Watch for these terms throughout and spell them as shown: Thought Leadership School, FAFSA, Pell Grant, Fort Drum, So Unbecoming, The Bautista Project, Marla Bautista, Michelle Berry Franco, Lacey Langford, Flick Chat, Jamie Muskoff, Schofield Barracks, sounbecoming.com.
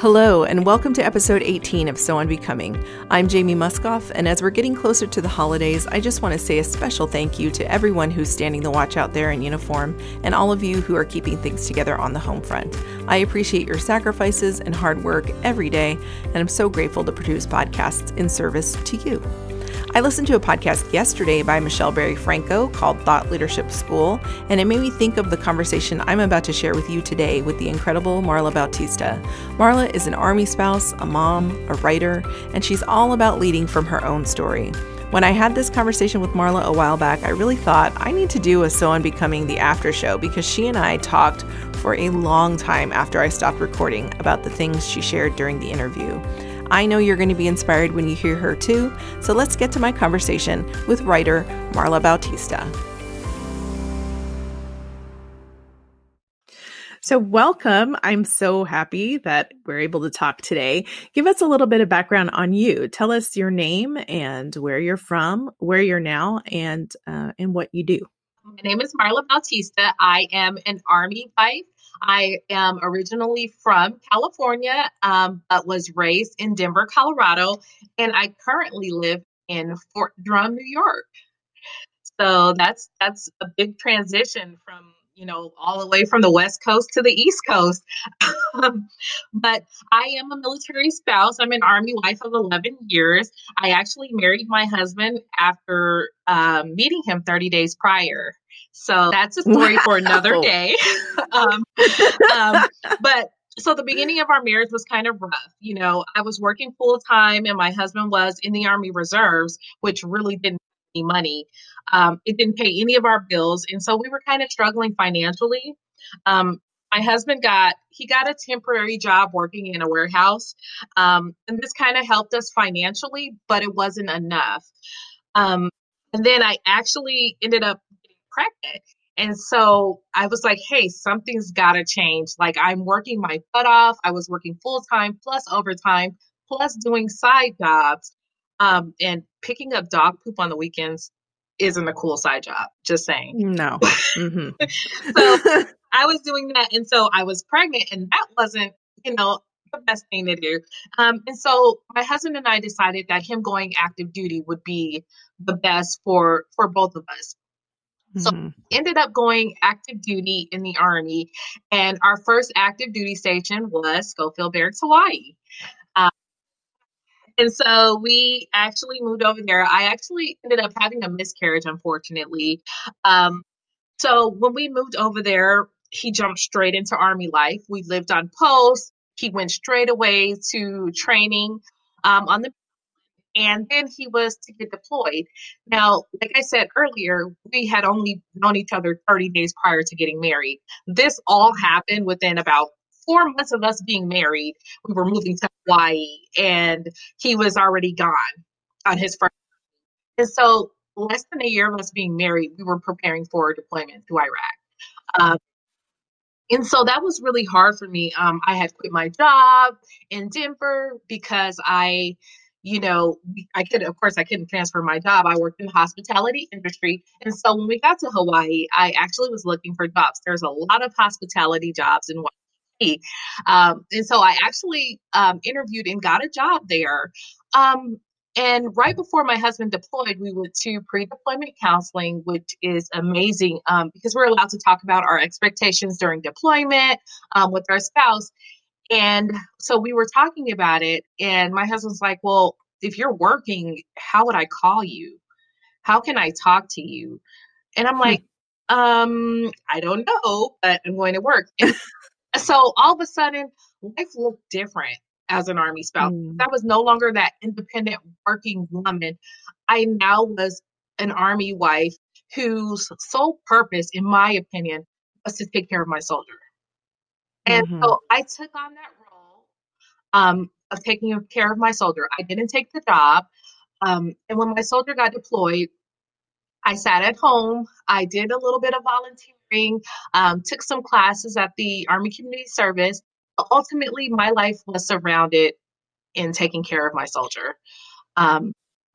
Hello, and welcome to episode 18 of So Unbecoming. I'm Jamie Muskoff, and as we're getting closer to the holidays, I just want to say a special thank you to everyone who's standing the watch out there in uniform, and all of you who are keeping things together on the home front. I appreciate your sacrifices and hard work every day, and I'm so grateful to produce podcasts in service to you. I listened to a podcast yesterday by Michelle Berry Franco called Thought Leadership School, and it made me think of the conversation I'm about to share with you today with the incredible Marla Bautista. Marla is an Army spouse, a mom, a writer, and she's all about leading from her own story. When I had this conversation with Marla a while back, I really thought I need to do a So Unbecoming the after show because she and I talked for a long time after I stopped recording about the things she shared during the interview. I know you're going to be inspired when you hear her too, so let's get to my conversation with writer Marla Bautista. So welcome. I'm so happy that we're able to talk today. Give us a little bit of background on you. Tell us your name and where you're from, where you're now, and what you do. My name is Marla Bautista. I am an Army wife. I am originally from California, but was raised in Denver, Colorado, and I currently live in Fort Drum, New York. So that's a big transition from, you know, all the way from the West Coast to the East Coast. But I am a military spouse. I'm an Army wife of 11 years. I actually married my husband after meeting him 30 days prior. So that's a story for another day. But so the beginning of our marriage was kind of rough. You know, I was working full time and my husband was in the Army Reserves, which really didn't pay any money. It didn't pay any of our bills. And so we were kind of struggling financially. My husband got a temporary job working in a warehouse. And this kind of helped us financially, but it wasn't enough. And then I actually ended up pregnant. And so I was like, hey, something's got to change. Like, I'm working my butt off. I was working full time plus overtime plus doing side jobs. And picking up dog poop on the weekends isn't a cool side job. Just saying. No. Mm-hmm. So I was doing that. And so I was pregnant, and that wasn't, you know, the best thing to do. And so my husband and I decided that him going active duty would be the best for both of us. So ended up going active duty in the Army, and our first active duty station was Schofield Barracks, Hawaii. And so we actually moved over there. I actually ended up having a miscarriage, unfortunately. So when we moved over there, he jumped straight into Army life. We lived on post. He went straight away to training on the. And then he was to get deployed. Now, like I said earlier, we had only known each other 30 days prior to getting married. This all happened within about 4 months of us being married. We were moving to Hawaii, and he was already gone on his first. And so less than a year of us being married, we were preparing for deployment to Iraq. And so that was really hard for me. I had quit my job in Denver because I couldn't transfer my job. I worked in the hospitality industry. And so when we got to Hawaii, I actually was looking for jobs. There's a lot of hospitality jobs in Hawaii. And so I actually interviewed and got a job there. And right before my husband deployed, we went to pre-deployment counseling, which is amazing because we're allowed to talk about our expectations during deployment with our spouse. And so we were talking about it, and my husband's like, well, if you're working, how would I call you? How can I talk to you? And I'm like, I don't know, but I'm going to work. And so all of a sudden, life looked different as an Army spouse. I was no longer that independent working woman. I now was an Army wife whose sole purpose, in my opinion, was to take care of my soldier. And so I took on that role of taking care of my soldier. I didn't take the job. And when my soldier got deployed, I sat at home. I did a little bit of volunteering, took some classes at the Army Community Service. But ultimately, my life was surrounded in taking care of my soldier. I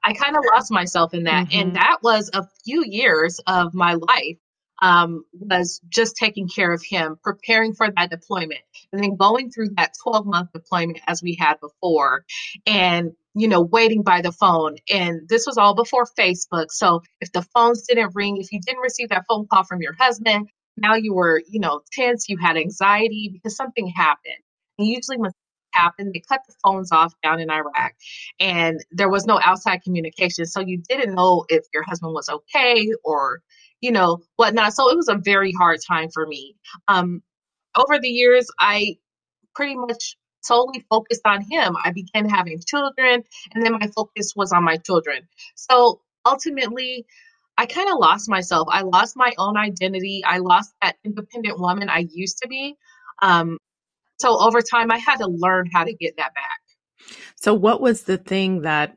kind of lost myself in that. And that was a few years of my life. was just taking care of him, preparing for that deployment, and then going through that 12-month deployment as we had before, and, you know, waiting by the phone. And this was all before Facebook. So if the phones didn't ring, if you didn't receive that phone call from your husband, now you were, you know, tense, you had anxiety because something happened. And usually when something happened, they cut the phones off down in Iraq and there was no outside communication. So you didn't know if your husband was okay or, you know, whatnot. So it was a very hard time for me. Over the years, I pretty much solely focused on him. I began having children, and then my focus was on my children. So ultimately, I kind of lost myself. I lost my own identity. I lost that independent woman I used to be. So over time, I had to learn how to get that back. So what was the thing that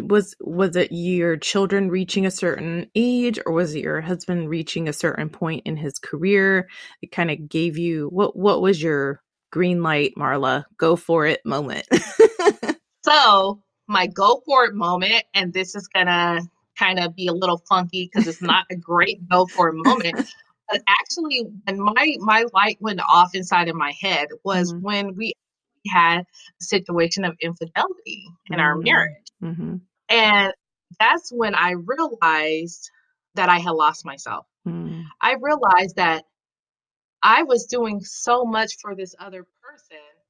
was it your children reaching a certain age, or was it your husband reaching a certain point in his career? It kind of gave you, what was your green light, Marla, go for it moment? So my go for it moment, and this is going to kind of be a little funky because it's not a great go for it moment, but actually when my light went off inside of my head was when we had a situation of infidelity in our marriage. Mm-hmm. And that's when I realized that I had lost myself. Mm. I realized that I was doing so much for this other person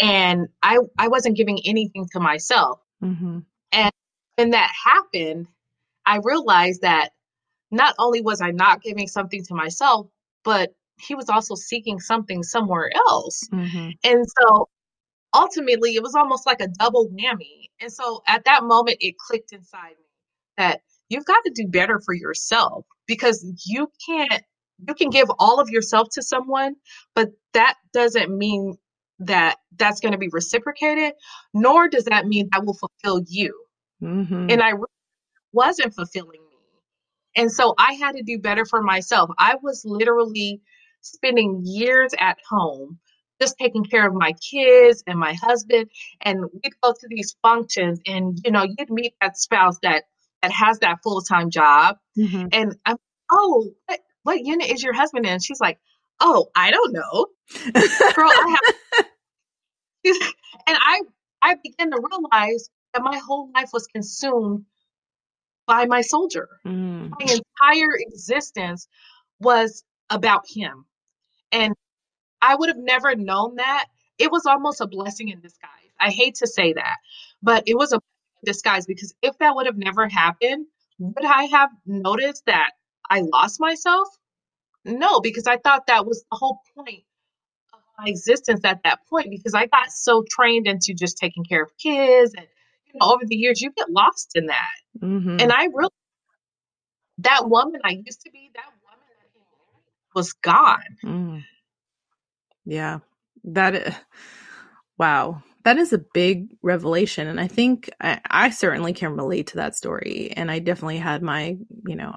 and I wasn't giving anything to myself. Mm-hmm. And when that happened, I realized that not only was I not giving something to myself, but he was also seeking something somewhere else. Mm-hmm. And so ultimately, it was almost like a double whammy. And so at that moment, it clicked inside me that you've got to do better for yourself, because you can give all of yourself to someone, but that doesn't mean that that's going to be reciprocated, nor does that mean that will fulfill you. Mm-hmm. And I wasn't fulfilling me. And so I had to do better for myself. I was literally spending years at home just taking care of my kids and my husband. And we'd go to these functions and, you know, you'd meet that spouse that has that full-time job. Mm-hmm. And I'm, oh, what unit is your husband in? She's like, oh, I don't know. Girl, and I began to realize that my whole life was consumed by my soldier. Mm. My entire existence was about him. And I would have never known that. It was almost a blessing in disguise. I hate to say that, but it was a disguise, because if that would have never happened, would I have noticed that I lost myself? No, because I thought that was the whole point of my existence at that point, because I got so trained into just taking care of kids. And, you know, over the years, you get lost in that. Mm-hmm. And I realized that woman I used to be, that woman that I married, was gone. Mm. Yeah, wow. That is a big revelation. And I think I certainly can relate to that story. And I definitely had my, you know,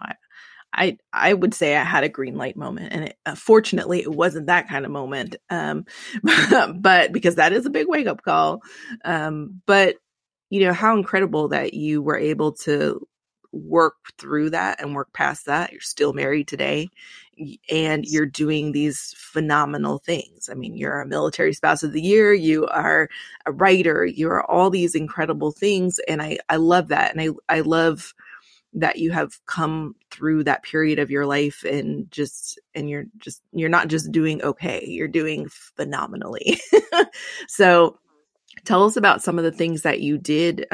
I would say I had a green light moment, and fortunately it wasn't that kind of moment. But because that is a big wake up call. But you know, how incredible that you were able to work through that and work past that. You're still married today and you're doing these phenomenal things. I mean, you're a military spouse of the year. You are a writer. You are all these incredible things. And I love that. And I love that you have come through that period of your life and you're not just doing okay, you're doing phenomenally. So tell us about some of the things that you did.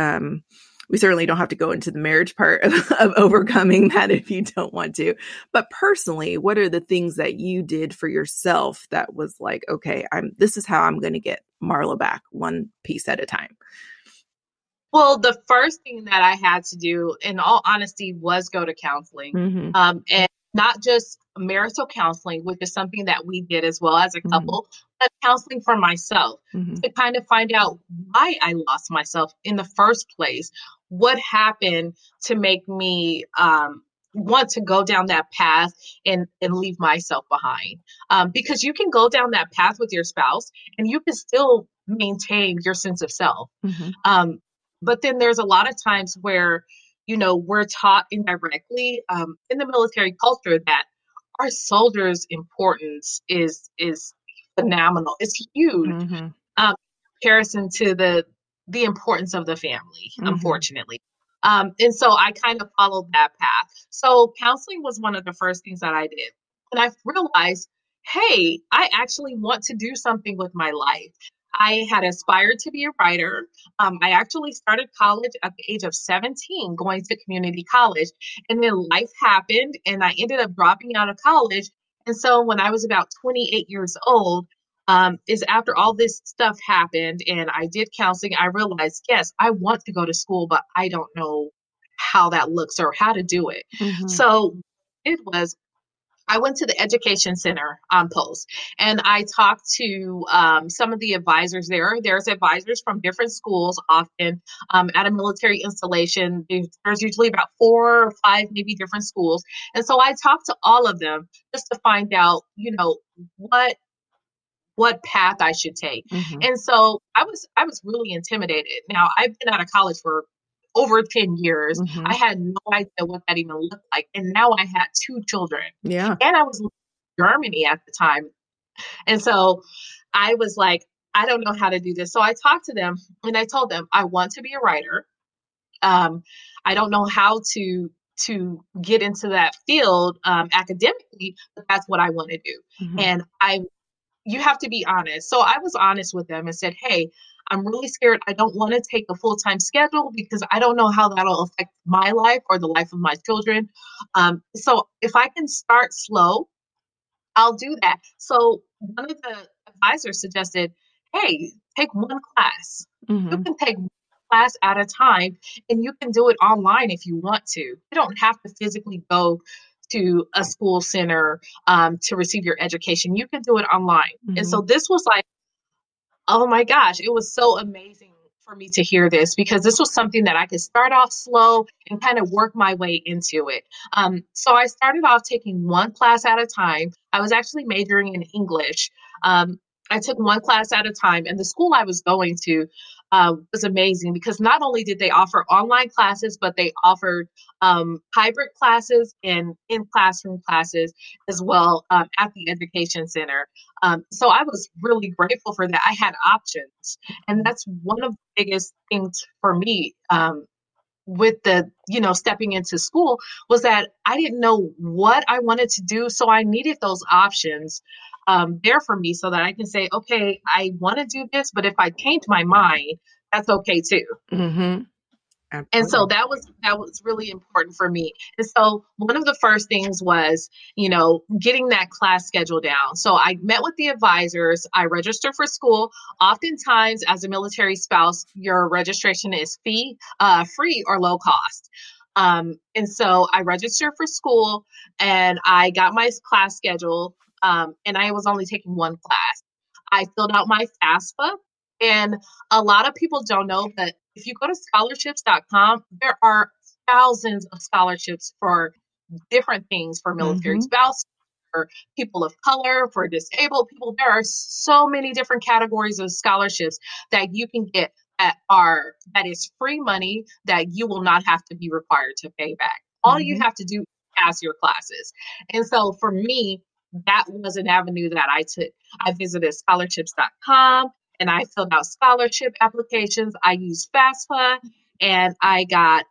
We certainly don't have to go into the marriage part of overcoming that if you don't want to. But personally, what are the things that you did for yourself that was like, okay, this is how I'm going to get Marla back, one piece at a time? Well, the first thing that I had to do, in all honesty, was go to counseling. Mm-hmm. And not just marital counseling, which is something that we did as well as a couple, but counseling for myself to kind of find out why I lost myself in the first place. What happened to make me want to go down that path and leave myself behind? Because you can go down that path with your spouse and you can still maintain your sense of self. Mm-hmm. But then there's a lot of times where, you know, we're taught indirectly in the military culture that our soldiers' importance is phenomenal. It's huge. Mm-hmm. Comparison to the importance of the family, mm-hmm. unfortunately. And so I kind of followed that path. So counseling was one of the first things that I did. And I realized, hey, I actually want to do something with my life. I had aspired to be a writer. I actually started college at the age of 17, going to community college. And then life happened and I ended up dropping out of college. And so when I was about 28 years old, is after all this stuff happened and I did counseling, I realized, yes, I want to go to school, but I don't know how that looks or how to do it. Mm-hmm. So it was, I went to the education center on post and I talked to some of the advisors there. There's advisors from different schools often at a military installation. There's usually about 4 or 5, maybe different schools. And so I talked to all of them just to find out, you know, what path I should take. Mm-hmm. And so I was really intimidated. Now I've been out of college for over 10 years. Mm-hmm. I had no idea what that even looked like. And now I had 2 children. Yeah. And I was living in Germany at the time. And so I was like, I don't know how to do this. So I talked to them and I told them, I want to be a writer. I don't know how to get into that field academically, but that's what I want to do. Mm-hmm. And you have to be honest. So I was honest with them and said, hey, I'm really scared. I don't want to take a full-time schedule because I don't know how that'll affect my life or the life of my children. So if I can start slow, I'll do that. So one of the advisors suggested, hey, take one class. Mm-hmm. You can take one class at a time and you can do it online if you want to. You don't have to physically go to a school center to receive your education. You can do it online. Mm-hmm. And so this was like, oh my gosh, it was so amazing for me to hear this because this was something that I could start off slow and kind of work my way into it. So I started off taking one class at a time. I was actually majoring in English. I took one class at a time, and the school I was going to was amazing because not only did they offer online classes, but they offered hybrid classes and in-classroom classes as well at the education center. So I was really grateful for that. I had options. And that's one of the biggest things for me with the, you know, stepping into school was that I didn't know what I wanted to do. So I needed those options there for me so that I can say, okay, I want to do this, but if I change my mind, that's okay too. Mm-hmm. And so that was really important for me. And so one of the first things was, you know, getting that class schedule down. So I met with the advisors. I registered for school. Oftentimes as a military spouse, your registration is free or low cost. And so I registered for school and I got my class schedule. And I was only taking one class. I filled out my FAFSA, and a lot of people don't know that if you go to scholarships.com, there are thousands of scholarships for different things, for military mm-hmm. spouses, for people of color, for disabled people. There are so many different categories of scholarships that you can get that is free money that you will not have to be required to pay back. All mm-hmm. you have to do is pass your classes. And so for me, that was an avenue that I took. I visited scholarships.com and I filled out scholarship applications. I used FAFSA and I got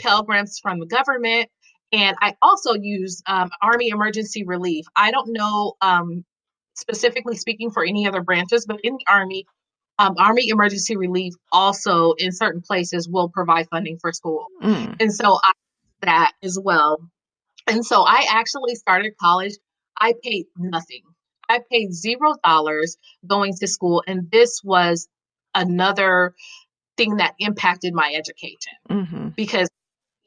Pell Grants from the government. And I also used Army Emergency Relief. I don't know specifically speaking for any other branches, but in the Army, Army Emergency Relief also in certain places will provide funding for school. Mm. And so I did that as well. And so I actually started college. I paid nothing. I paid $0 going to school. And this was another thing that impacted my education mm-hmm. because,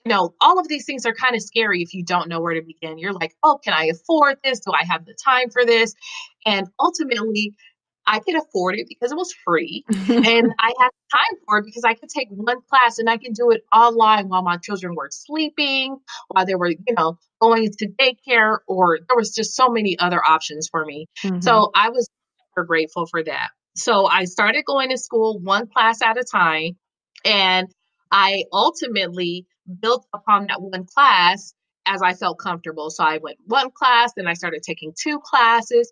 you know, all of these things are kind of scary if you don't know where to begin. You're like, oh, can I afford this? Do I have the time for this? And ultimately, I could afford it because it was free. And I had time for it because I could take one class and I could do it online while my children were sleeping, while they were, you know, going to daycare, or there was just so many other options for me. Mm-hmm. So I was super grateful for that. So I started going to school one class at a time. And I ultimately built upon that one class as I felt comfortable. So I went one class, then I started taking two classes,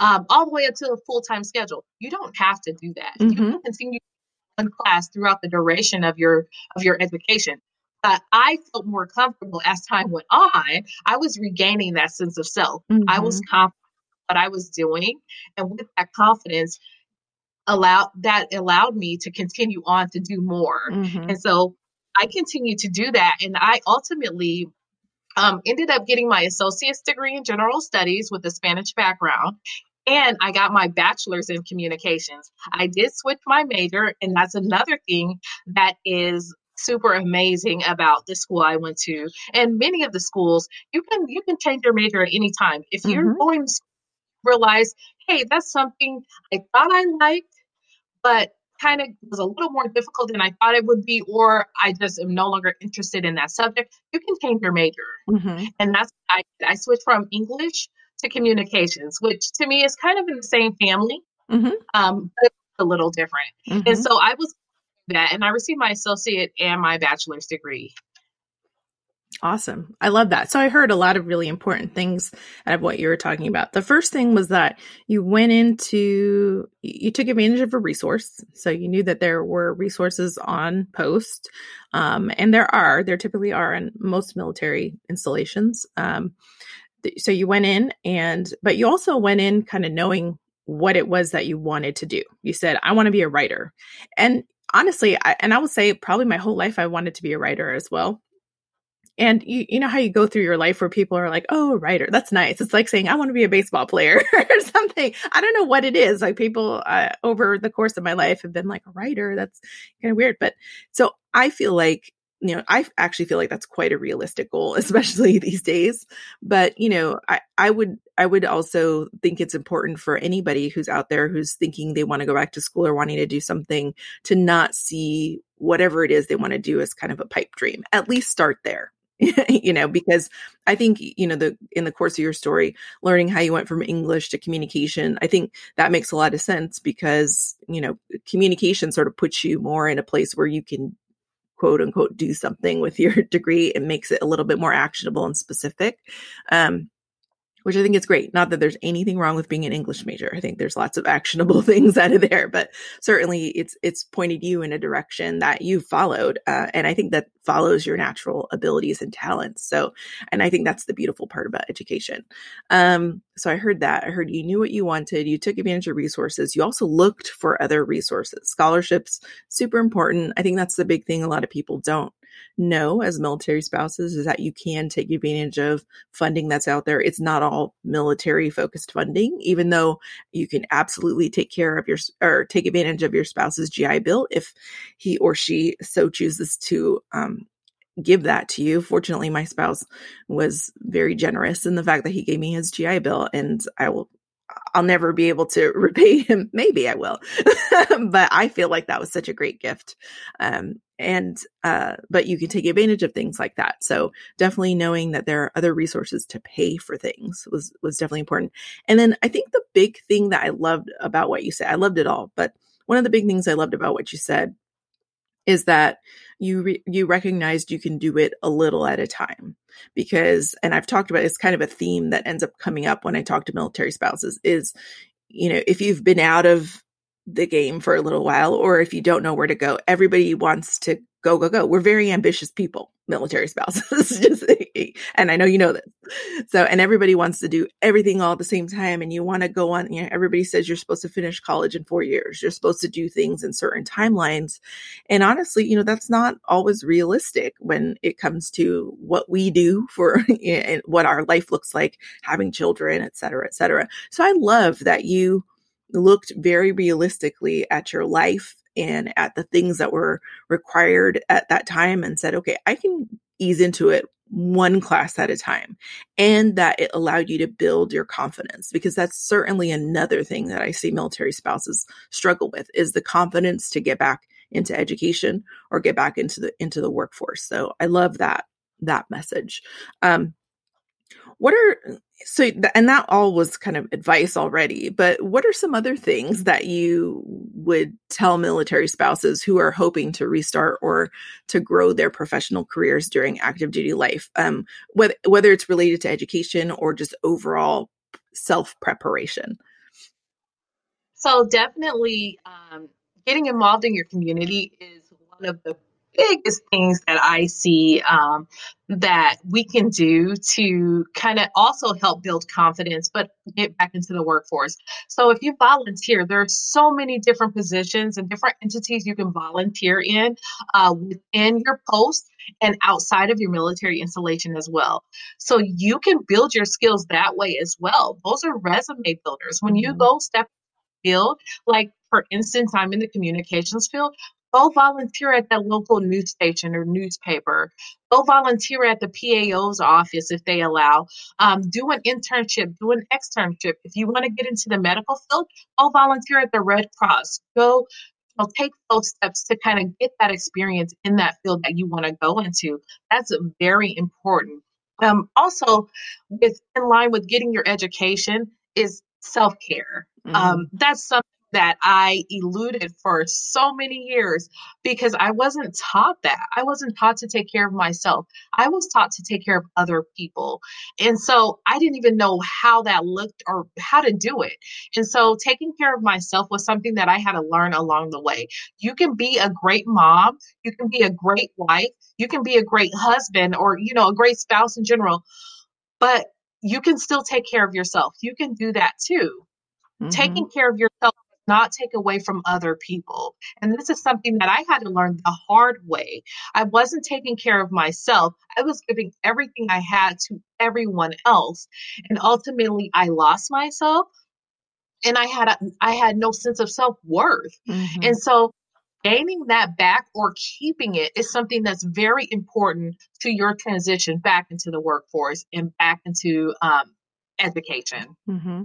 all the way up to a full-time schedule. You don't have to do that. Mm-hmm. You can continue one class throughout the duration of your education. But I felt more comfortable as time went on. I was regaining that sense of self. Mm-hmm. I was confident in what I was doing. And with that confidence, allowed me to continue on to do more. Mm-hmm. And so I continued to do that. And I ultimately ended up getting my associate's degree in general studies with a Spanish background. And I got my bachelor's in communications. I did switch my major. And that's another thing that is super amazing about the school I went to. And many of the schools, you can change your major at any time. If you're mm-hmm. going to realize, hey, that's something I thought I liked, but kind of was a little more difficult than I thought it would be, or I just am no longer interested in that subject, you can change your major. Mm-hmm. And that's what I switched from English to communications, which to me is kind of in the same family, mm-hmm. But a little different. Mm-hmm. And so I was that, and I received my associate and my bachelor's degree. Awesome. I love that. So I heard a lot of really important things out of what you were talking about. The first thing was that you took advantage of a resource. So you knew that there were resources on post. And there typically are in most military installations. So you went in but you also went in kind of knowing what it was that you wanted to do. You said, I want to be a writer. And honestly, I would say probably my whole life, I wanted to be a writer as well. And you know how you go through your life where people are like, oh, writer, that's nice. It's like saying, I want to be a baseball player or something. I don't know what it is. Like people over the course of my life have been like, a writer, that's kind of weird. But so I feel like, I actually feel like that's quite a realistic goal, especially these days. But, I would also think it's important for anybody who's out there who's thinking they want to go back to school or wanting to do something to not see whatever it is they want to do as kind of a pipe dream. At least start there. Because I think, in the course of your story, learning how you went from English to communication, I think that makes a lot of sense because, communication sort of puts you more in a place where you can, quote unquote, do something with your degree. It makes it a little bit more actionable and specific, which I think is great. Not that there's anything wrong with being an English major. I think there's lots of actionable things out of there, but certainly it's pointed you in a direction that you followed. And I think that follows your natural abilities and talents. So, and I think that's the beautiful part about education. So I heard that. I heard you knew what you wanted. You took advantage of resources. You also looked for other resources. Scholarships, super important. I think that's the big thing a lot of people don't know as military spouses is that you can take advantage of funding that's out there. It's not all military focused funding, even though you can absolutely take advantage of your spouse's GI Bill if he or she so chooses to give that to you. Fortunately, my spouse was very generous in the fact that he gave me his GI Bill, and I'll never be able to repay him. Maybe I will, but I feel like that was such a great gift. But you can take advantage of things like that. So definitely knowing that there are other resources to pay for things was definitely important. And then I think the big thing that I loved about what you said, I loved it all, but one of the big things I loved about what you said is that you recognized you can do it a little at a time because, and I've talked about, it's kind of a theme that ends up coming up when I talk to military spouses is, if you've been out of the game for a little while, or if you don't know where to go, everybody wants to go, go, go. We're very ambitious people, military spouses. And I know you know this. So, and everybody wants to do everything all at the same time. And you want to go on, everybody says you're supposed to finish college in 4 years. You're supposed to do things in certain timelines. And honestly, that's not always realistic when it comes to what we do for and what our life looks like, having children, et cetera, et cetera. So I love that you looked very realistically at your life and at the things that were required at that time and said, okay, I can ease into it one class at a time. And that it allowed you to build your confidence, because that's certainly another thing that I see military spouses struggle with is the confidence to get back into education or get back into the workforce. So I love that message. What are So, and that all was kind of advice already, but what are some other things that you would tell military spouses who are hoping to restart or to grow their professional careers during active duty life, whether it's related to education or just overall self-preparation? So definitely getting involved in your community is one of the biggest things that I see that we can do to kind of also help build confidence, but get back into the workforce. So if you volunteer, there are so many different positions and different entities you can volunteer in within your post and outside of your military installation as well. So you can build your skills that way as well. Those are resume builders. When you go step field, like for instance, I'm in the communications field. Go volunteer at that local news station or newspaper. Go volunteer at the PAO's office if they allow. Do an internship, do an externship. If you want to get into the medical field, go volunteer at the Red Cross. Go, take those steps to kind of get that experience in that field that you want to go into. That's very important. Also, in line with getting your education is self-care. That's something that I eluded for so many years because I wasn't taught that. I wasn't taught to take care of myself. I was taught to take care of other people. And so I didn't even know how that looked or how to do it. And so taking care of myself was something that I had to learn along the way. You can be a great mom. You can be a great wife. You can be a great husband or, a great spouse in general, but you can still take care of yourself. You can do that too. Mm-hmm. Taking care of yourself not take away from other people. And this is something that I had to learn the hard way. I wasn't taking care of myself. I was giving everything I had to everyone else. And ultimately I lost myself and I had no sense of self-worth. Mm-hmm. And so gaining that back or keeping it is something that's very important to your transition back into the workforce and back into education. Mm-hmm.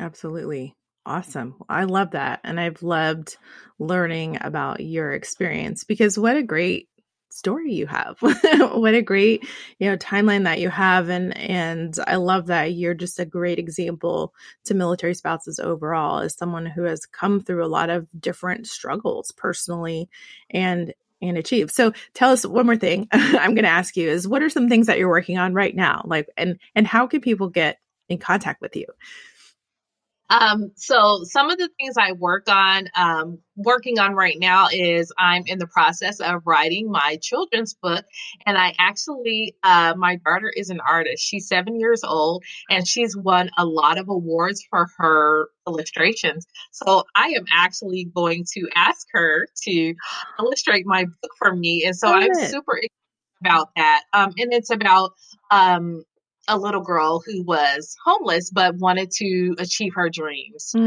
Absolutely. Awesome. I love that. And I've loved learning about your experience because what a great story you have. What a great, timeline that you have. And I love that you're just a great example to military spouses overall as someone who has come through a lot of different struggles personally and achieved. So tell us one more thing I'm going to ask you is what are some things that you're working on right now? And how can people get in contact with you? So some of the things I working on right now is I'm in the process of writing my children's book. And I actually, my daughter is an artist. She's 7 years old and she's won a lot of awards for her illustrations. So I am actually going to ask her to illustrate my book for me. And so I'm super excited about that. And it's about, a little girl who was homeless, but wanted to achieve her dreams. So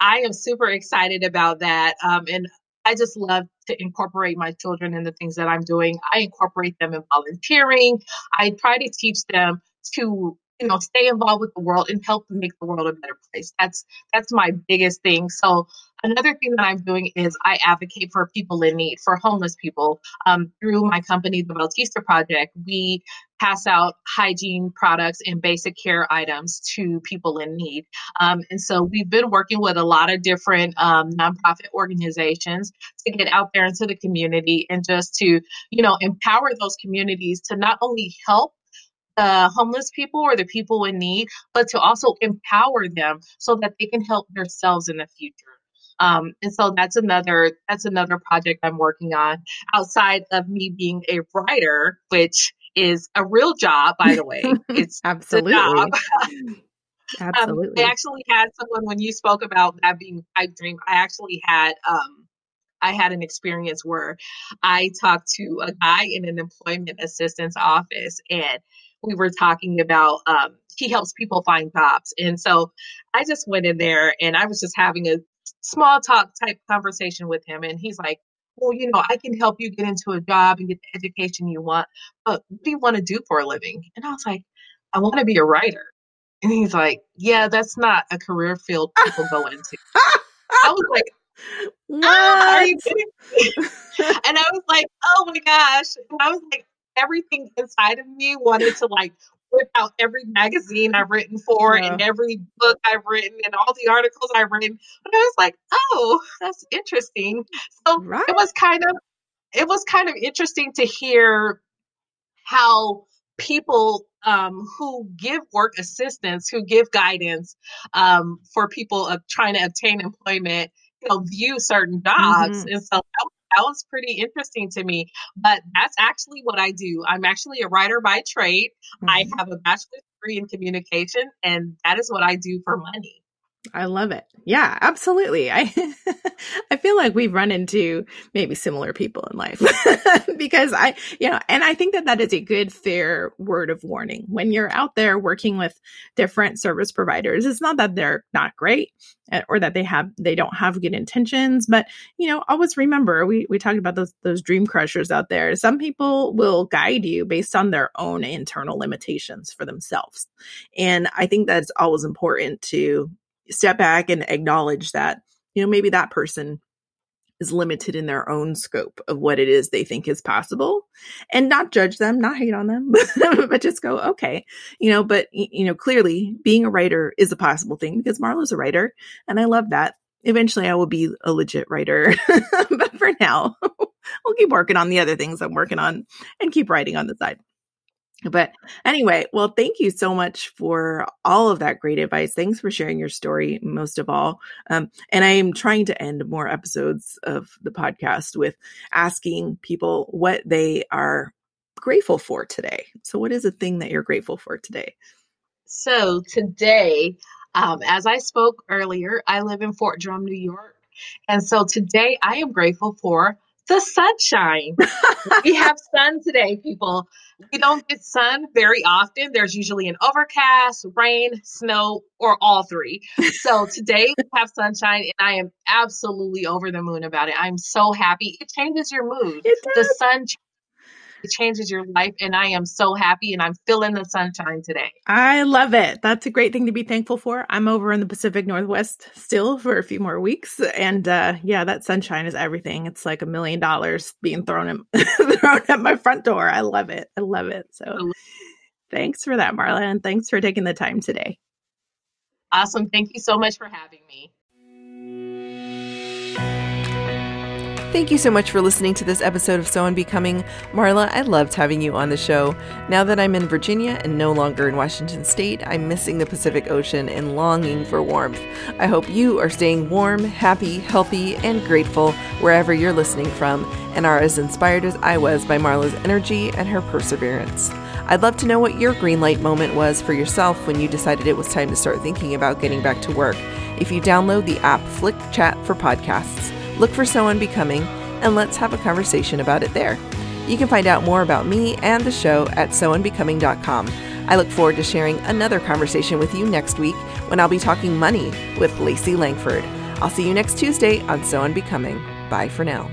I am super excited about that. And I just love to incorporate my children in the things that I'm doing. I incorporate them in volunteering. I try to teach them to, stay involved with the world and help make the world a better place. That's my biggest thing. So another thing that I'm doing is I advocate for people in need, for homeless people. Through my company, The Bautista Project, we pass out hygiene products and basic care items to people in need. And so we've been working with a lot of different nonprofit organizations to get out there into the community and just to, empower those communities to not only help homeless people or the people in need, but to also empower them so that they can help themselves in the future. And so that's another project I'm working on outside of me being a writer, which is a real job, by the way. It's absolutely a job. Absolutely. I actually had someone when you spoke about that being a dream. I actually had I had an experience where I talked to a guy in an employment assistance office, and we were talking about he helps people find jobs. And so I just went in there and I was just having a small talk type conversation with him. And he's like, well, I can help you get into a job and get the education you want, but what do you want to do for a living? And I was like, I want to be a writer. And he's like, yeah, that's not a career field people go into. I was like, are you kidding me? And I was like, oh my gosh. And I was like, everything inside of me wanted to whip out every magazine I've written for and every book I've written and all the articles I've written. And I was like, oh, that's interesting. So it was kind of interesting to hear how people who give work assistance, who give guidance for people trying to obtain employment, you know, view certain jobs. Mm-hmm. And so that was pretty interesting to me. But that's actually what I do. I'm actually a writer by trade. Mm-hmm. I have a bachelor's degree in communication, and that is what I do for money. I love it. Yeah, absolutely. I feel like we've run into maybe similar people in life because I think that is a good, fair word of warning. When you're out there working with different service providers, it's not that they're not great or that they don't have good intentions, but, you know, always remember, we talked about those dream crushers out there. Some people will guide you based on their own internal limitations for themselves. And I think that's always important to step back and acknowledge that, you know, maybe that person is limited in their own scope of what it is they think is possible, and not judge them, not hate on them, but just go, okay, you know, but, you know, clearly being a writer is a possible thing because Marla's a writer and I love that. Eventually I will be a legit writer, but for now we'll keep working on the other things I'm working on and keep writing on the side. But anyway, well, thank you so much for all of that great advice. Thanks for sharing your story, most of all. And I am trying to end more episodes of the podcast with asking people what they are grateful for today. So what is a thing that you're grateful for today? So today, as I spoke earlier, I live in Fort Drum, New York. And so today I am grateful for the sunshine. We have sun today, people. We don't get sun very often. There's usually an overcast, rain, snow, or all three. So today we have sunshine, and I am absolutely over the moon about it. I'm so happy. It changes your mood. The sun changes your life, and I am so happy, and I'm feeling the sunshine today. I love it. That's a great thing to be thankful for. I'm over in the Pacific Northwest still for a few more weeks, and that sunshine is everything. It's like $1 million being thrown at my front door. I love it. I love it. So thanks for that, Marla, and thanks for taking the time today. Awesome. Thank you so much for having me. Thank you so much for listening to this episode of So Unbecoming. Marla, I loved having you on the show. Now that I'm in Virginia and no longer in Washington State, I'm missing the Pacific Ocean and longing for warmth. I hope you are staying warm, happy, healthy, and grateful wherever you're listening from, and are as inspired as I was by Marla's energy and her perseverance. I'd love to know what your green light moment was for yourself when you decided it was time to start thinking about getting back to work. If you download the app Flick Chat for podcasts, look for So Unbecoming, and let's have a conversation about it there. You can find out more about me and the show at sounbecoming.com. I look forward to sharing another conversation with you next week when I'll be talking money with Lacey Langford. I'll see you next Tuesday on So Unbecoming. Bye for now.